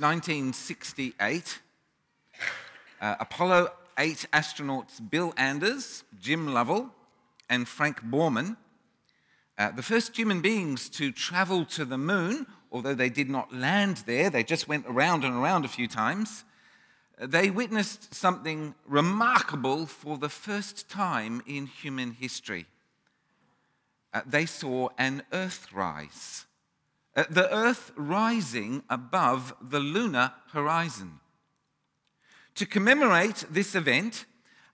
1968, Apollo 8 astronauts Bill Anders, Jim Lovell, and Frank Borman, the first human beings to travel to the moon, although they did not land there, they just went around and around a few times, they witnessed something remarkable for the first time in human history. They saw an earthrise. The Earth rising above the lunar horizon. To commemorate this event,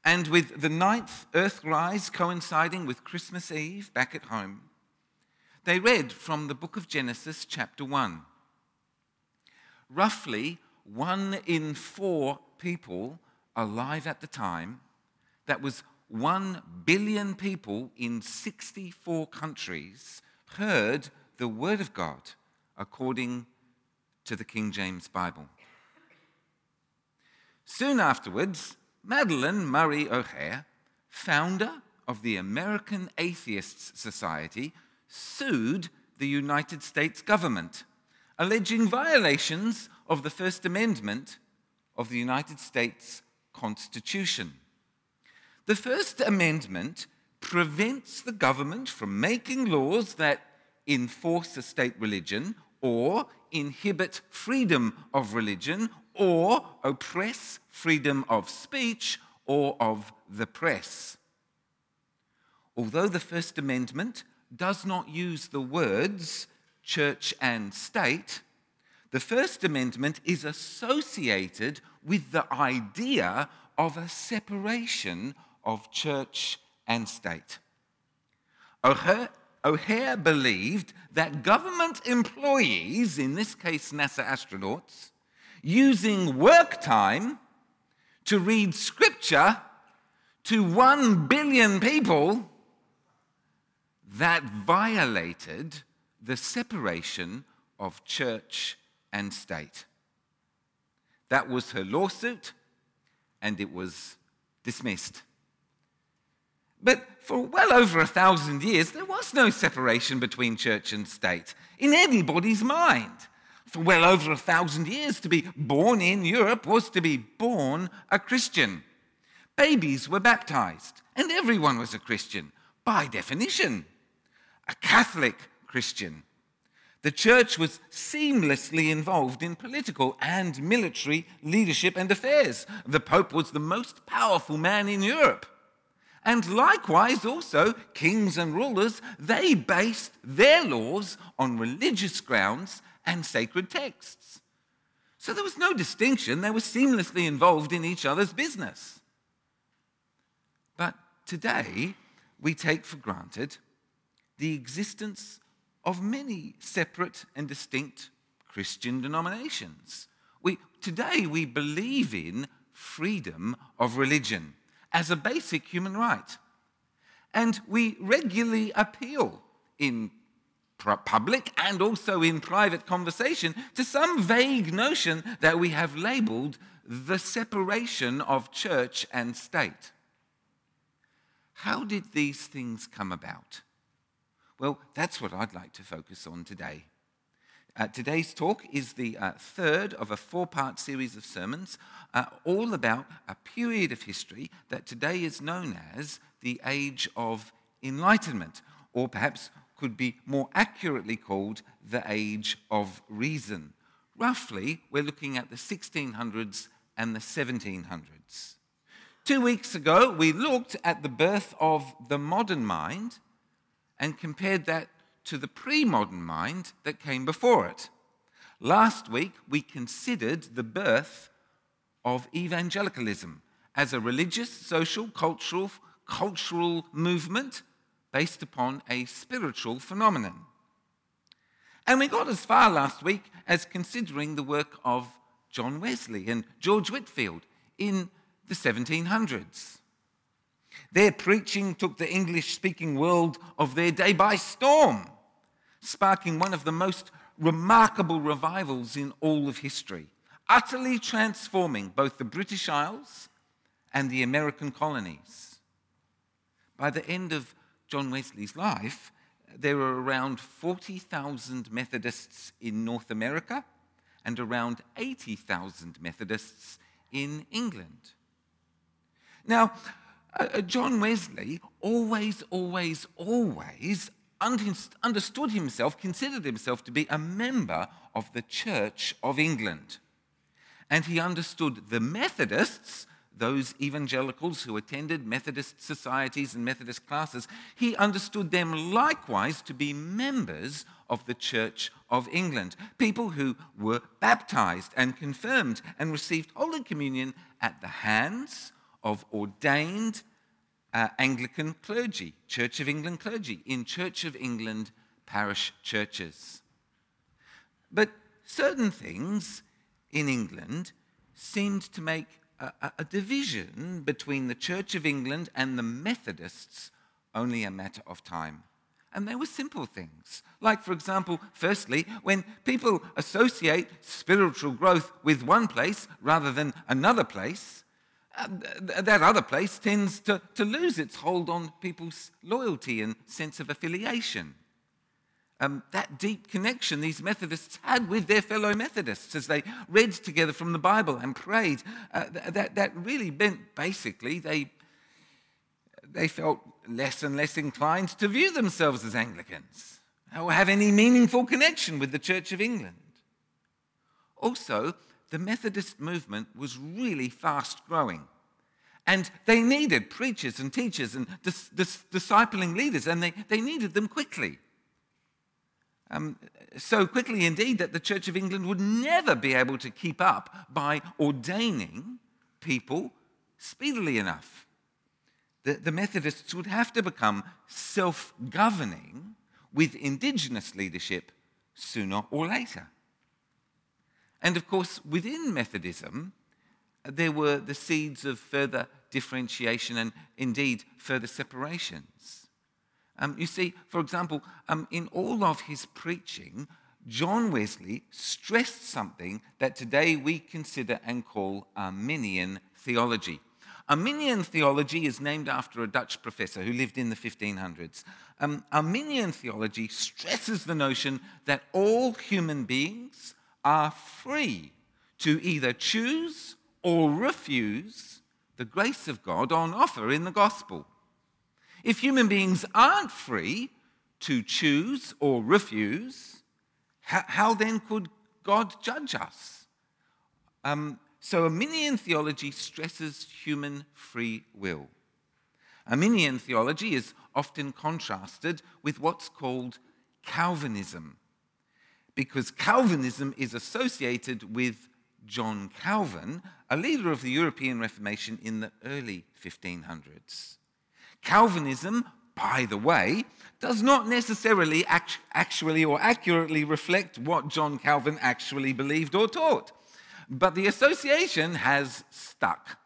and with the 9th earthrise coinciding with Christmas Eve back at home, they read from the book of Genesis, chapter 1. Roughly 1 in 4 people alive at the time, that was 1 billion people in 64 countries, heard the Word of God according to the King James Bible. Soon afterwards, Madalyn Murray O'Hair, founder of the American Atheists Society, sued the United States government, alleging violations of the First Amendment of the United States Constitution. The First Amendment prevents the government from making laws that enforce a state religion, or inhibit freedom of religion, or oppress freedom of speech or of the press. Although the First Amendment does not use the words church and state, the First Amendment is associated with the idea of a separation of church and state. O'Hair believed that government employees, in this case NASA astronauts, using work time to read scripture to 1 billion people, that violated the separation of church and state. That was her lawsuit, and it was dismissed. But for well over 1,000 years, there was no separation between church and state in anybody's mind. For well over 1,000 years, to be born in Europe was to be born a Christian. Babies were baptized, and everyone was a Christian, by definition. A Catholic Christian. The church was seamlessly involved in political and military leadership and affairs. The Pope was the most powerful man in Europe. And likewise also, kings and rulers, they based their laws on religious grounds and sacred texts. So there was no distinction. They were seamlessly involved in each other's business. But today, we take for granted the existence of many separate and distinct Christian denominations. Today we believe in freedom of religion as a basic human right. And we regularly appeal in public and also in private conversation to some vague notion that we have labelled the separation of church and state. How did these things come about? Well, that's what I'd like to focus on today. Today's talk is the third of a four-part series of sermons, all about a period of history that today is known as the Age of Enlightenment, or perhaps could be more accurately called the Age of Reason. Roughly, we're looking at the 1600s and the 1700s. 2 weeks ago, we looked at the birth of the modern mind and compared that to the pre-modern mind that came before it. Last week, we considered the birth of evangelicalism as a religious, social, cultural movement based upon a spiritual phenomenon. And we got as far last week as considering the work of John Wesley and George Whitefield in the 1700s. Their preaching took the English-speaking world of their day by storm, sparking one of the most remarkable revivals in all of history, utterly transforming both the British Isles and the American colonies. By the end of John Wesley's life, there were around 40,000 Methodists in North America and around 80,000 Methodists in England. Now, John Wesley always understood himself, considered himself to be a member of the Church of England. And he understood the Methodists, those evangelicals who attended Methodist societies and Methodist classes, he understood them likewise to be members of the Church of England, people who were baptized and confirmed and received Holy Communion at the hands of ordained Anglican clergy, Church of England clergy, in Church of England parish churches. But certain things in England seemed to make a division between the Church of England and the Methodists only a matter of time. And they were simple things. Like, for example, firstly, when people associate spiritual growth with one place rather than another place, that other place tends to lose its hold on people's loyalty and sense of affiliation. That deep connection these Methodists had with their fellow Methodists as they read together from the Bible and prayed, that really meant basically they felt less and less inclined to view themselves as Anglicans or have any meaningful connection with the Church of England. Also, the Methodist movement was really fast-growing. And they needed preachers and teachers and discipling leaders, and they needed them quickly. So quickly, indeed, that the Church of England would never be able to keep up by ordaining people speedily enough. The Methodists would have to become self-governing with indigenous leadership sooner or later. And, of course, within Methodism, there were the seeds of further differentiation and, indeed, further separations. You see, for example, in all of his preaching, John Wesley stressed something that today we consider and call Arminian theology. Arminian theology is named after a Dutch professor who lived in the 1500s. Arminian theology stresses the notion that all human beings are free to either choose or refuse the grace of God on offer in the gospel. If human beings aren't free to choose or refuse, how then could God judge us? So Arminian theology stresses human free will. Arminian theology is often contrasted with what's called Calvinism, because Calvinism is associated with John Calvin, a leader of the European Reformation in the early 1500s. Calvinism, by the way, does not necessarily actually or accurately reflect what John Calvin actually believed or taught, but the association has stuck.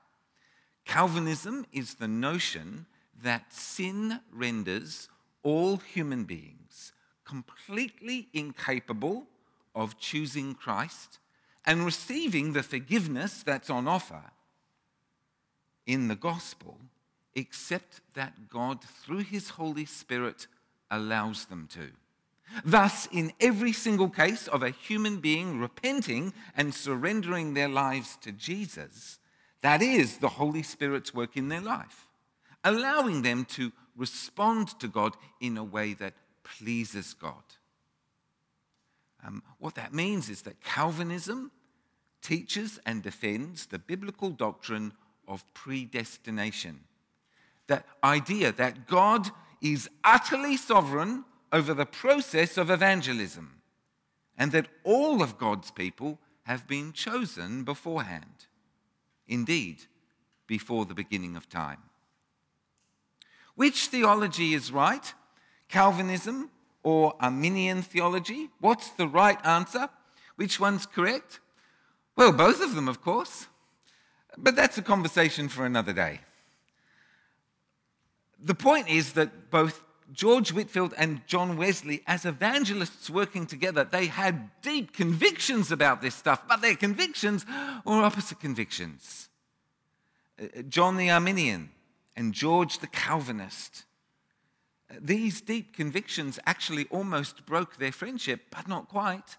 Calvinism is the notion that sin renders all human beings completely incapable of choosing Christ and receiving the forgiveness that's on offer in the gospel, except that God, through his Holy Spirit, allows them to. Thus, in every single case of a human being repenting and surrendering their lives to Jesus, that is the Holy Spirit's work in their life, allowing them to respond to God in a way that pleases God. What that means is that Calvinism teaches and defends the biblical doctrine of predestination, that idea that God is utterly sovereign over the process of evangelism, and that all of God's people have been chosen beforehand, indeed, before the beginning of time. Which theology is right, Calvinism or Arminian theology? What's the right answer? Which one's correct? Well, both of them, of course, but that's a conversation for another day. The point is that both George Whitefield and John Wesley, as evangelists working together, they had deep convictions about this stuff, but their convictions were opposite convictions. John the Arminian and George the Calvinist. These deep convictions actually almost broke their friendship, but not quite.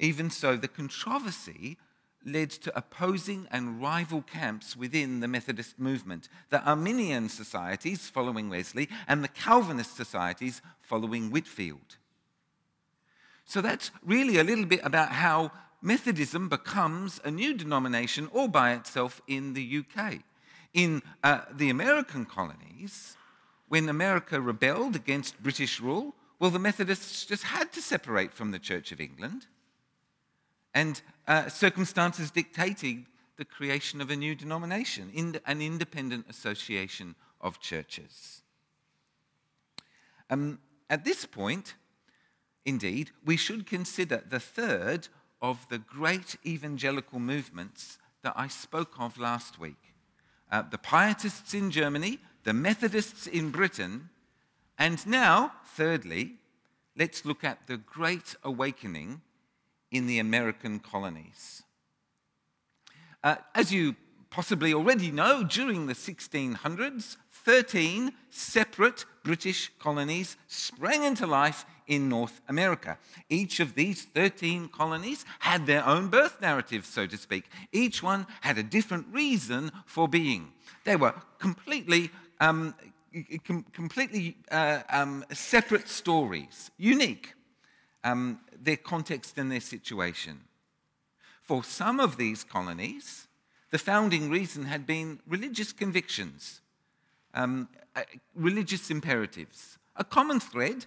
Even so, the controversy led to opposing and rival camps within the Methodist movement, the Arminian societies following Wesley and the Calvinist societies following Whitefield. So that's really a little bit about how Methodism becomes a new denomination all by itself in the UK. In the American colonies, when America rebelled against British rule, well, the Methodists just had to separate from the Church of England. And circumstances dictated the creation of a new denomination, an independent association of churches. At this point, indeed, we should consider the third of the great evangelical movements that I spoke of last week. The Pietists in Germany, the Methodists in Britain, and now, thirdly, let's look at the Great Awakening in the American colonies. As you possibly already know, during the 1600s, 13 separate British colonies sprang into life in North America. Each of these 13 colonies had their own birth narrative, so to speak. Each one had a different reason for being. They were completely separate stories, unique. Their context and their situation. For some of these colonies, the founding reason had been religious convictions, religious imperatives. A common thread,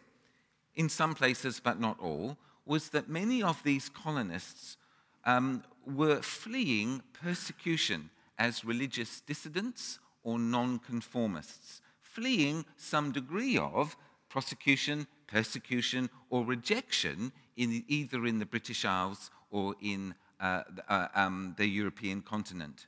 in some places but not all, was that many of these colonists were fleeing persecution as religious dissidents or nonconformists, fleeing some degree of persecution, or rejection either in the British Isles or in the European continent.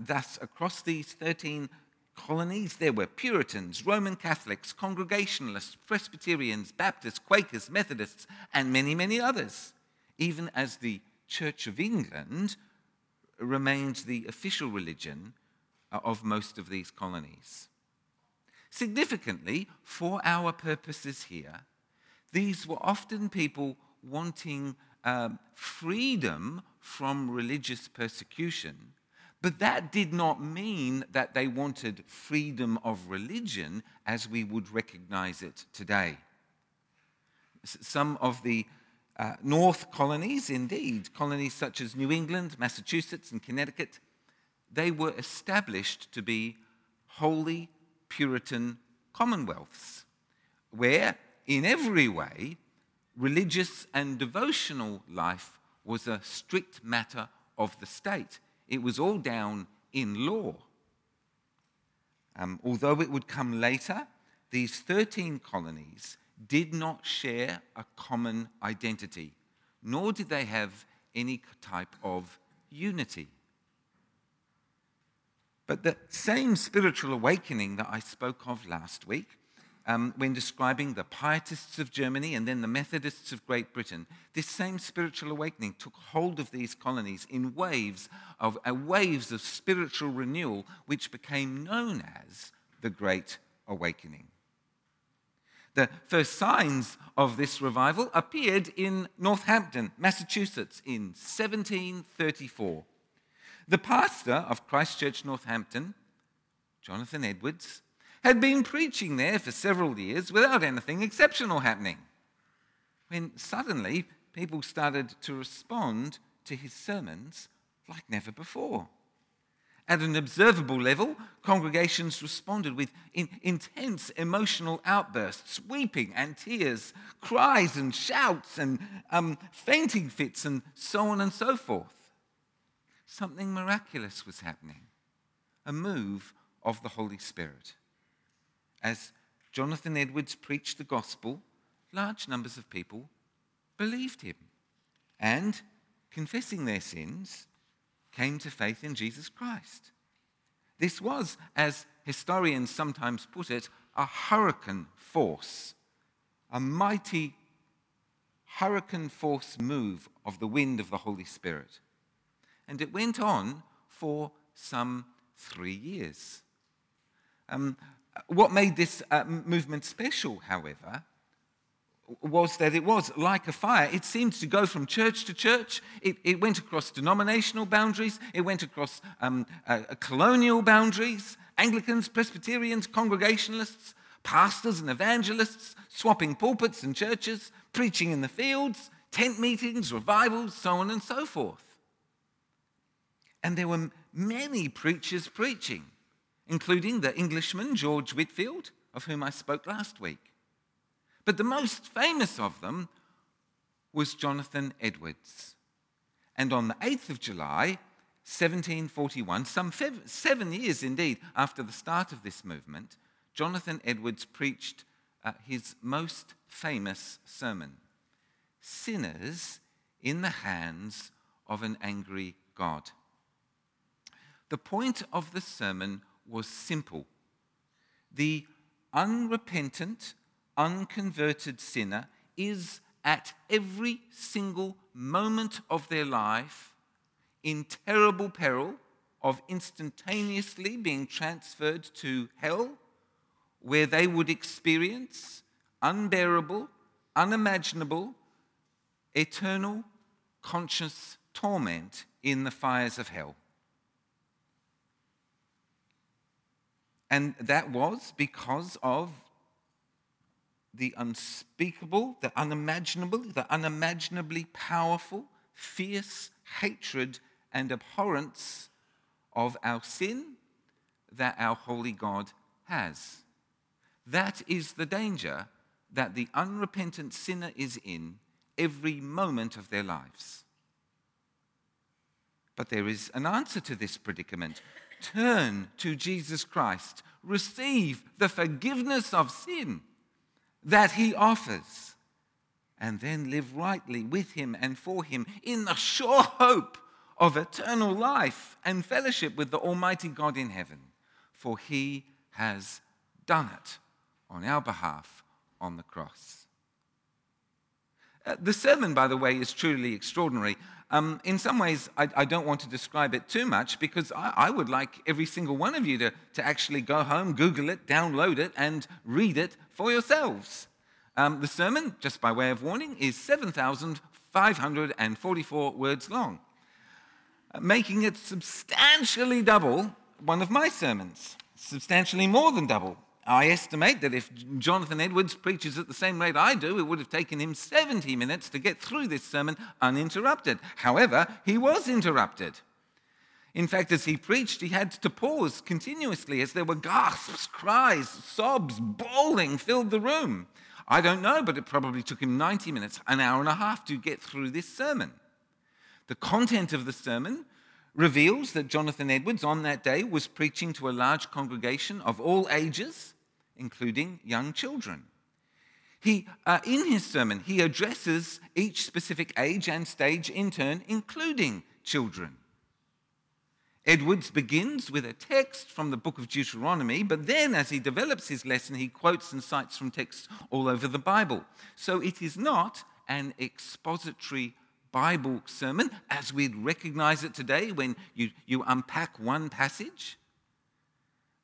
Thus, across these 13 colonies, there were Puritans, Roman Catholics, Congregationalists, Presbyterians, Baptists, Quakers, Methodists, and many, many others, even as the Church of England remained the official religion of most of these colonies. Significantly, for our purposes here, these were often people wanting freedom from religious persecution, but that did not mean that they wanted freedom of religion as we would recognize it today. Some of the North colonies, indeed, colonies such as New England, Massachusetts, and Connecticut, they were established to be holy Puritan commonwealths, where, in every way, religious and devotional life was a strict matter of the state. It was all down in law. Although it would come later, these 13 colonies did not share a common identity, nor did they have any type of unity. But the same spiritual awakening that I spoke of last week when describing the Pietists of Germany and then the Methodists of Great Britain, this same spiritual awakening took hold of these colonies in waves of spiritual renewal, which became known as the Great Awakening. The first signs of this revival appeared in Northampton, Massachusetts in 1734. The pastor of Christ Church, Northampton, Jonathan Edwards, had been preaching there for several years without anything exceptional happening, when suddenly people started to respond to his sermons like never before. At an observable level, congregations responded with intense emotional outbursts, weeping and tears, cries and shouts and fainting fits and so on and so forth. Something miraculous was happening, a move of the Holy Spirit. As Jonathan Edwards preached the gospel, large numbers of people believed him and, confessing their sins, came to faith in Jesus Christ. This was, as historians sometimes put it, a hurricane force, a mighty hurricane force move of the wind of the Holy Spirit. And it went on for some 3 years. What made this movement special, however, was that it was like a fire. It seemed to go from church to church. It went across denominational boundaries. It went across colonial boundaries, Anglicans, Presbyterians, Congregationalists, pastors and evangelists, swapping pulpits and churches, preaching in the fields, tent meetings, revivals, so on and so forth. And there were many preachers preaching, including the Englishman George Whitefield, of whom I spoke last week. But the most famous of them was Jonathan Edwards. And on the 8th of July, 1741, some 7 years indeed after the start of this movement, Jonathan Edwards preached his most famous sermon, Sinners in the Hands of an Angry God. The point of the sermon was simple. The unrepentant, unconverted sinner is at every single moment of their life in terrible peril of instantaneously being transferred to hell, where they would experience unbearable, unimaginable, eternal, conscious torment in the fires of hell. And that was because of the unspeakable, the unimaginable, the unimaginably powerful, fierce hatred and abhorrence of our sin that our holy God has. That is the danger that the unrepentant sinner is in every moment of their lives. But there is an answer to this predicament. Turn to Jesus Christ. Receive the forgiveness of sin that he offers, and then live rightly with him and for him in the sure hope of eternal life and fellowship with the Almighty God in heaven, for he has done it on our behalf on the cross. The sermon, by the way, is truly extraordinary. In some ways, I don't want to describe it too much, because I would like every single one of you to actually go home, Google it, download it, and read it for yourselves. The sermon, just by way of warning, is 7,544 words long, making it substantially double one of my sermons, substantially more than double. I estimate that if Jonathan Edwards preaches at the same rate I do, it would have taken him 70 minutes to get through this sermon uninterrupted. However, he was interrupted. In fact, as he preached, he had to pause continuously as there were gasps, cries, sobs, bawling filled the room. I don't know, but it probably took him 90 minutes, an hour and a half to get through this sermon. The content of the sermon reveals that Jonathan Edwards on that day was preaching to a large congregation of all ages, including young children. In his sermon, he addresses each specific age and stage in turn, including children. Edwards begins with a text from the book of Deuteronomy, but then as he develops his lesson, he quotes and cites from texts all over the Bible. So it is not an expository Bible sermon, as we'd recognize it today when you unpack one passage.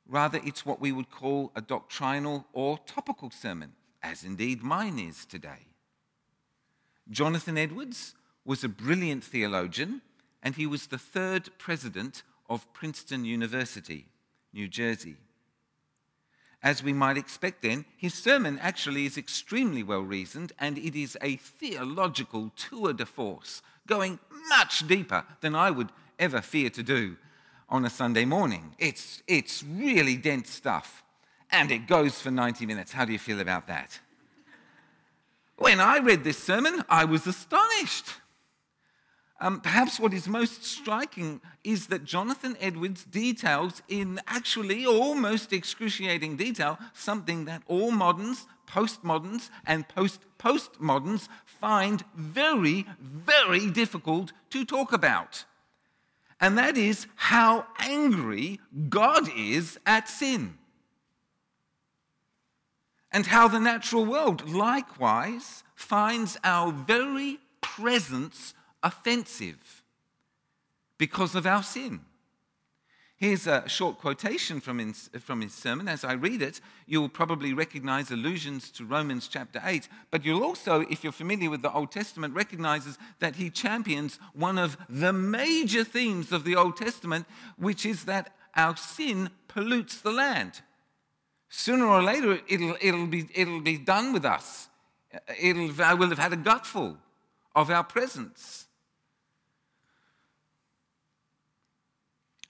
Rather, it's what we would call a doctrinal or topical sermon, as indeed mine is today. Jonathan Edwards was a brilliant theologian, and he was the third president of Princeton University, New Jersey. As we might expect then, his sermon actually is extremely well-reasoned, and it is a theological tour de force, going much deeper than I would ever fear to do on a Sunday morning. It's really dense stuff, and it goes for 90 minutes. How do you feel about that? When I read this sermon, I was astonished. Perhaps what is most striking is that Jonathan Edwards details in actually almost excruciating detail something that all moderns, postmoderns, and post-postmoderns find very, very difficult to talk about. And that is how angry God is at sin. And how the natural world likewise finds our very presence offensive because of our sin. Here's a short quotation from his sermon. As I read it, you'll probably recognize allusions to Romans chapter 8, but you'll also, if you're familiar with the Old Testament, recognizes that he champions one of the major themes of the Old Testament, which is that our sin pollutes the land. Sooner or later, it'll be done with us. I will have had a gutful of our presence.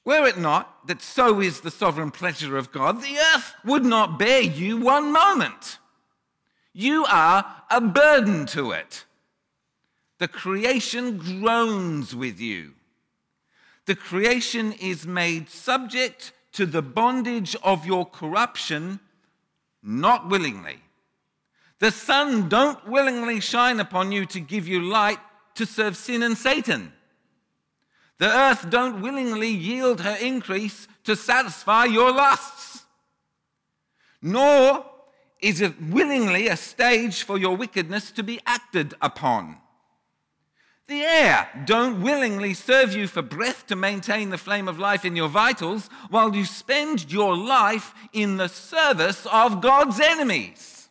Were it not that so is the sovereign pleasure of God, the earth would not bear you one moment. You are a burden to it. The creation groans with you. The creation is made subject to the bondage of your corruption, not willingly. The sun don't willingly shine upon you to give you light to serve sin and Satan. The earth don't willingly yield her increase to satisfy your lusts. Nor is it willingly a stage for your wickedness to be acted upon. The air don't willingly serve you for breath to maintain the flame of life in your vitals, while you spend your life in the service of God's enemies.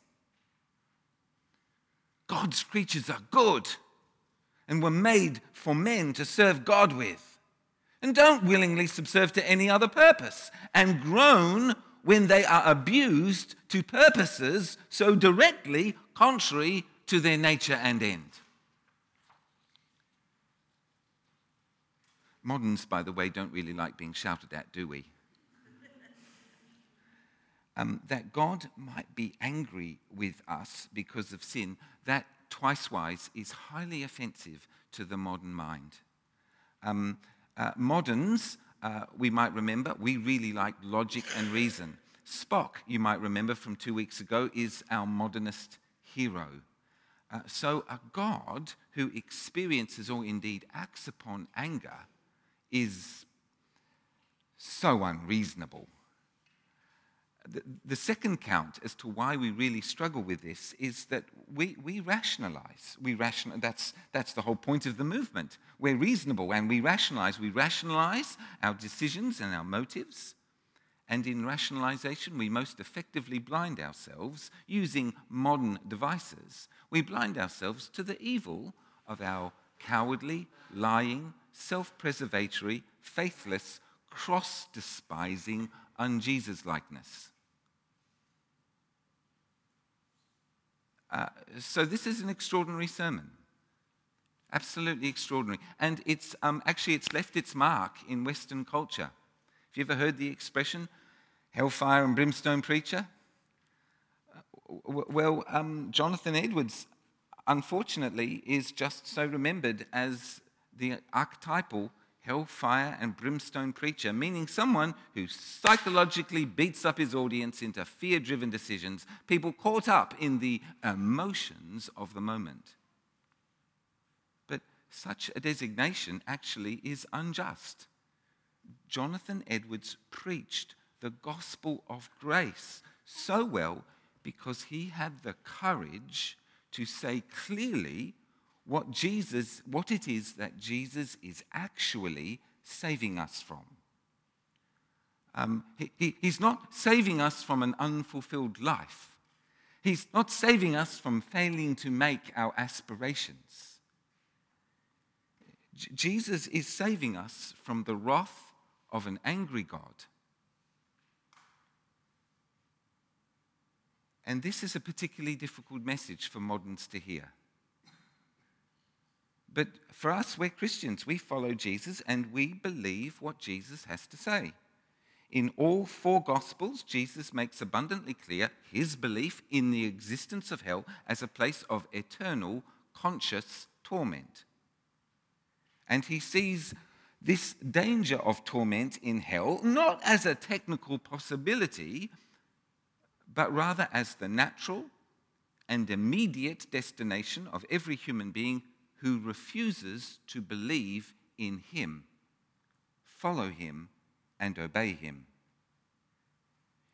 God's creatures are good and were made for men to serve God with, and don't willingly subserve to any other purpose, and groan when they are abused to purposes so directly contrary to their nature and end. Moderns, by the way, don't really like being shouted at, do we? That God might be angry with us because of sin, that twice wise is highly offensive to the modern mind. Moderns, we might remember, we really like logic and reason. Spock, you might remember from 2 weeks ago, is our modernist hero. So a God who experiences or indeed acts upon anger is so unreasonable. The second count as to why we really struggle with this is that we rationalize. That's the whole point of the movement. We're reasonable and we rationalize. We rationalize our decisions and our motives. And in rationalization, we most effectively blind ourselves using modern devices. We blind ourselves to the evil of our cowardly, lying, self-preservatory, faithless, cross-despising, un-Jesus-likeness. So this is an extraordinary sermon, absolutely extraordinary, and it's left its mark in Western culture. Have you ever heard the expression, hellfire and brimstone preacher? Jonathan Edwards, unfortunately, is just so remembered as the archetypal hellfire and brimstone preacher, meaning someone who psychologically beats up his audience into fear-driven decisions, people caught up in the emotions of the moment. But such a designation actually is unjust. Jonathan Edwards preached the gospel of grace so well because he had the courage to say clearly what it is that Jesus is actually saving us from. He's not saving us from an unfulfilled life. He's not saving us from failing to make our aspirations. Jesus is saving us from the wrath of an angry God. And this is a particularly difficult message for moderns to hear. But for us, we're Christians. We follow Jesus and we believe what Jesus has to say. In all four Gospels, Jesus makes abundantly clear his belief in the existence of hell as a place of eternal, conscious torment. And he sees this danger of torment in hell not as a technical possibility, but rather as the natural and immediate destination of every human being who refuses to believe in him, follow him, and obey him.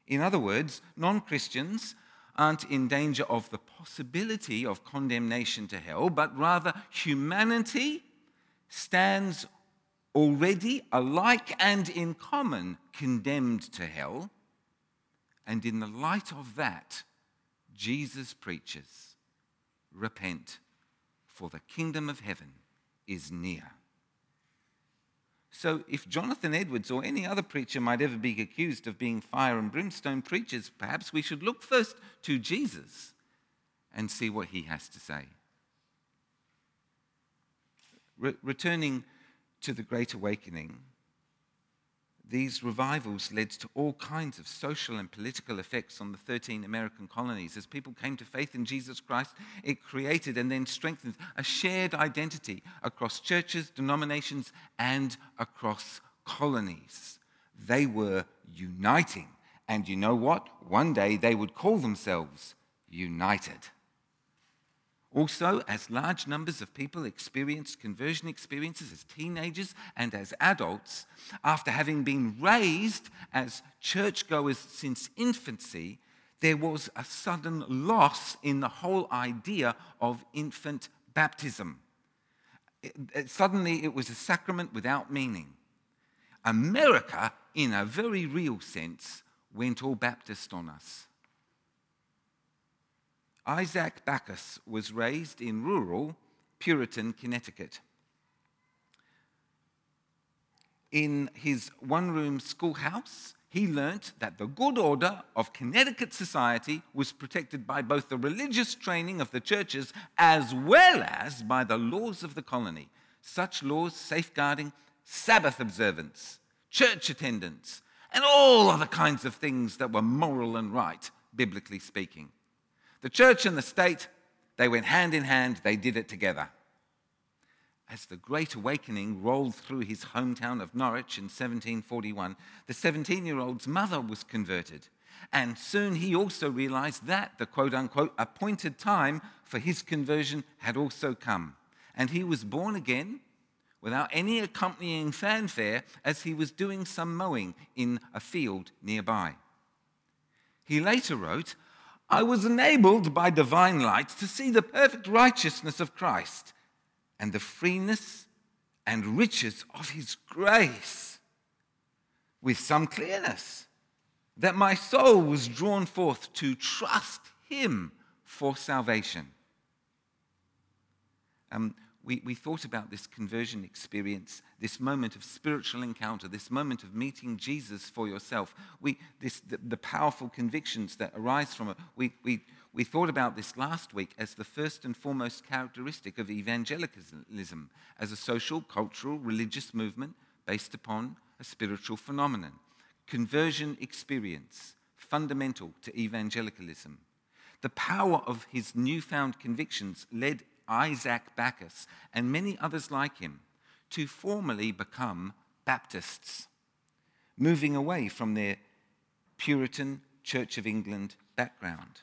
In other words, non-Christians aren't in danger of the possibility of condemnation to hell, but rather humanity stands already alike and in common condemned to hell, and in the light of that, Jesus preaches, repent, for the kingdom of heaven is near. So if Jonathan Edwards or any other preacher might ever be accused of being fire and brimstone preachers, perhaps we should look first to Jesus and see what he has to say. Returning to the Great Awakening, these revivals led to all kinds of social and political effects on the 13 American colonies. As people came to faith in Jesus Christ, it created and then strengthened a shared identity across churches, denominations, and across colonies. They were uniting. And you know what? One day they would call themselves United. Also, as large numbers of people experienced conversion experiences as teenagers and as adults, after having been raised as churchgoers since infancy, there was a sudden loss in the whole idea of infant baptism. Suddenly, it was a sacrament without meaning. America, in a very real sense, went all Baptist on us. Isaac Backus was raised in rural Puritan Connecticut. In his one-room schoolhouse, he learnt that the good order of Connecticut society was protected by both the religious training of the churches as well as by the laws of the colony, such laws safeguarding Sabbath observance, church attendance, and all other kinds of things that were moral and right, biblically speaking. The church and the state, they went hand in hand, they did it together. As the Great Awakening rolled through his hometown of Norwich in 1741, the 17-year-old's mother was converted, and soon he also realized that the quote-unquote appointed time for his conversion had also come, and he was born again without any accompanying fanfare as he was doing some mowing in a field nearby. He later wrote, I was enabled by divine light to see the perfect righteousness of Christ and the freeness and riches of his grace with some clearness, that my soul was drawn forth to trust him for salvation. We thought about this conversion experience, this moment of spiritual encounter, this moment of meeting Jesus for yourself, the powerful convictions that arise from it. We thought about this last week as the first and foremost characteristic of evangelicalism, as a social, cultural, religious movement based upon a spiritual phenomenon. Conversion experience, fundamental to evangelicalism. The power of his newfound convictions led Isaac Backus and many others like him to formally become Baptists, moving away from their Puritan Church of England background.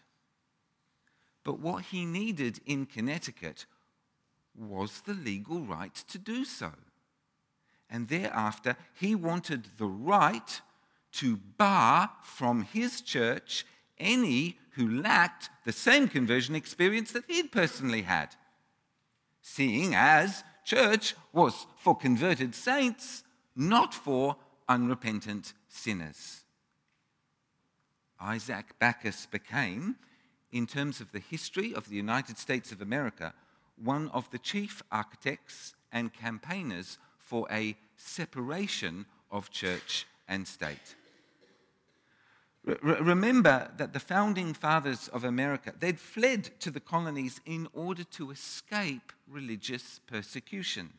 But what he needed in Connecticut was the legal right to do so. And thereafter, he wanted the right to bar from his church any who lacked the same conversion experience that he'd personally had, seeing as church was for converted saints, not for unrepentant sinners. Isaac Backus became, in terms of the history of the United States of America, one of the chief architects and campaigners for a separation of church and state. Remember that the founding fathers of America, they'd fled to the colonies in order to escape religious persecution.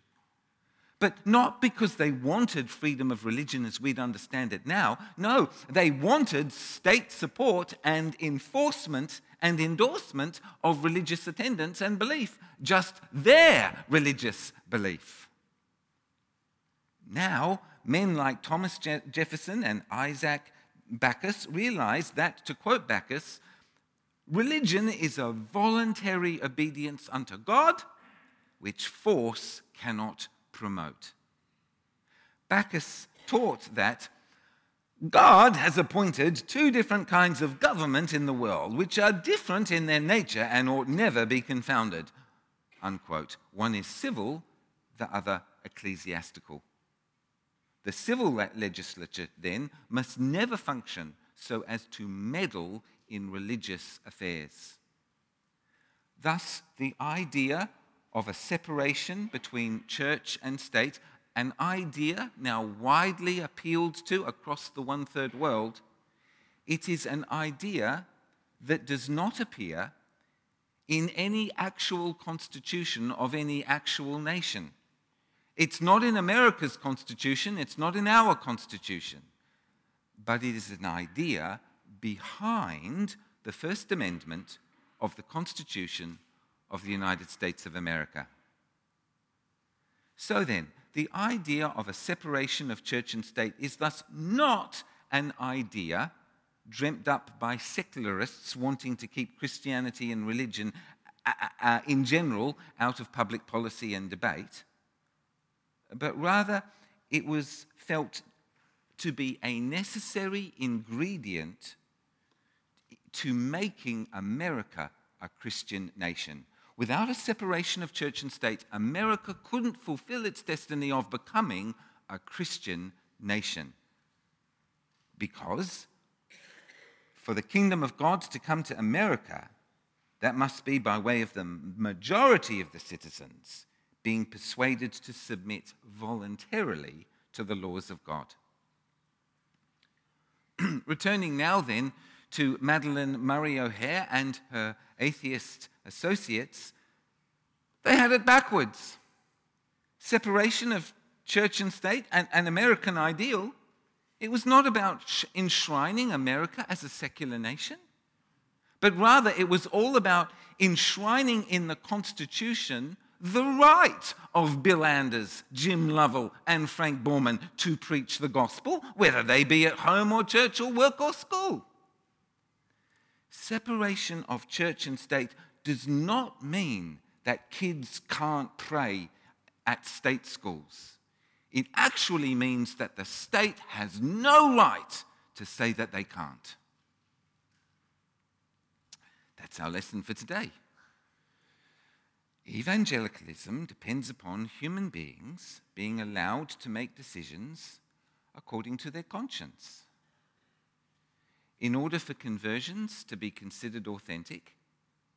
But not because they wanted freedom of religion as we'd understand it now. No, they wanted state support and enforcement and endorsement of religious attendance and belief, just their religious belief. Now, men like Thomas Jefferson and Isaac Backus realized that, to quote Backus, religion is a voluntary obedience unto God, which force cannot promote. Backus taught that God has appointed two different kinds of government in the world, which are different in their nature and ought never be confounded, unquote. One is civil, the other ecclesiastical. The civil legislature, then, must never function so as to meddle in religious affairs. Thus, the idea of a separation between church and state, an idea now widely appealed to across the one-third world, it is an idea that does not appear in any actual constitution of any actual nation. It's not in America's constitution, it's not in our constitution, but it is an idea behind the First Amendment of the Constitution of the United States of America. So then, the idea of a separation of church and state is thus not an idea dreamt up by secularists wanting to keep Christianity and religion in general out of public policy and debate, but rather it was felt to be a necessary ingredient to making America a Christian nation. Without a separation of church and state, America couldn't fulfill its destiny of becoming a Christian nation. Because for the kingdom of God to come to America, that must be by way of the majority of the citizens being persuaded to submit voluntarily to the laws of God. Returning now then to Madalyn Murray O'Hair and her atheist associates, they had it backwards. Separation of church and state, an American ideal. It was not about enshrining America as a secular nation, but rather it was all about enshrining in the Constitution the right of Bill Anders, Jim Lovell, and Frank Borman to preach the gospel, whether they be at home or church or work or school. Separation of church and state does not mean that kids can't pray at state schools. It actually means that the state has no right to say that they can't. That's our lesson for today. Evangelicalism depends upon human beings being allowed to make decisions according to their conscience. In order for conversions to be considered authentic,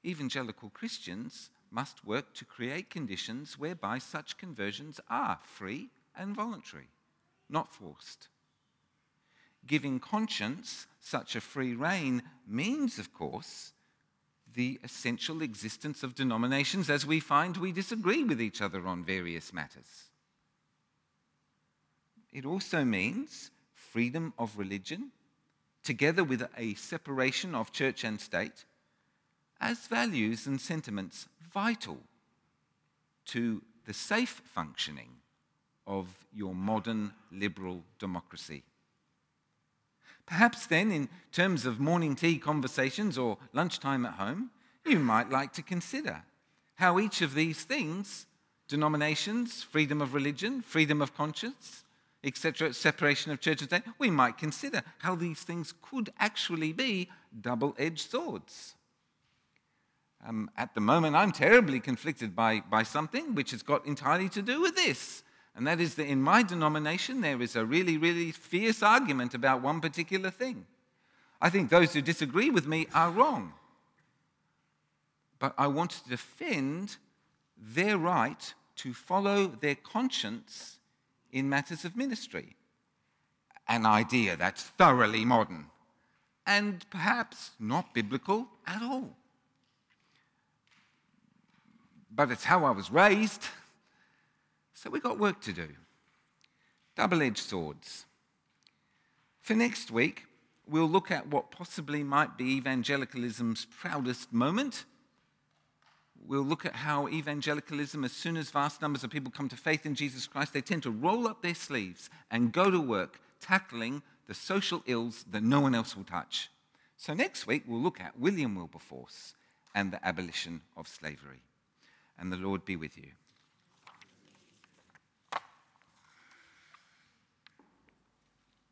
evangelical Christians must work to create conditions whereby such conversions are free and voluntary, not forced. Giving conscience such a free rein means, of course, the essential existence of denominations as we find we disagree with each other on various matters. It also means freedom of religion, together with a separation of church and state, as values and sentiments vital to the safe functioning of your modern liberal democracy. Perhaps then, in terms of morning tea conversations or lunchtime at home, you might like to consider how each of these things, denominations, freedom of religion, freedom of conscience, etc., separation of church and state, we might consider how these things could actually be double-edged swords. At the moment, I'm terribly conflicted by something which has got entirely to do with this. And that is that in my denomination, there is a really, really fierce argument about one particular thing. I think those who disagree with me are wrong. But I want to defend their right to follow their conscience in matters of ministry. An idea that's thoroughly modern and perhaps not biblical at all. But it's how I was raised. So we've got work to do. Double-edged swords. For next week, we'll look at what possibly might be evangelicalism's proudest moment. We'll look at how evangelicalism, as soon as vast numbers of people come to faith in Jesus Christ, they tend to roll up their sleeves and go to work tackling the social ills that no one else will touch. So next week, we'll look at William Wilberforce and the abolition of slavery. And the Lord be with you.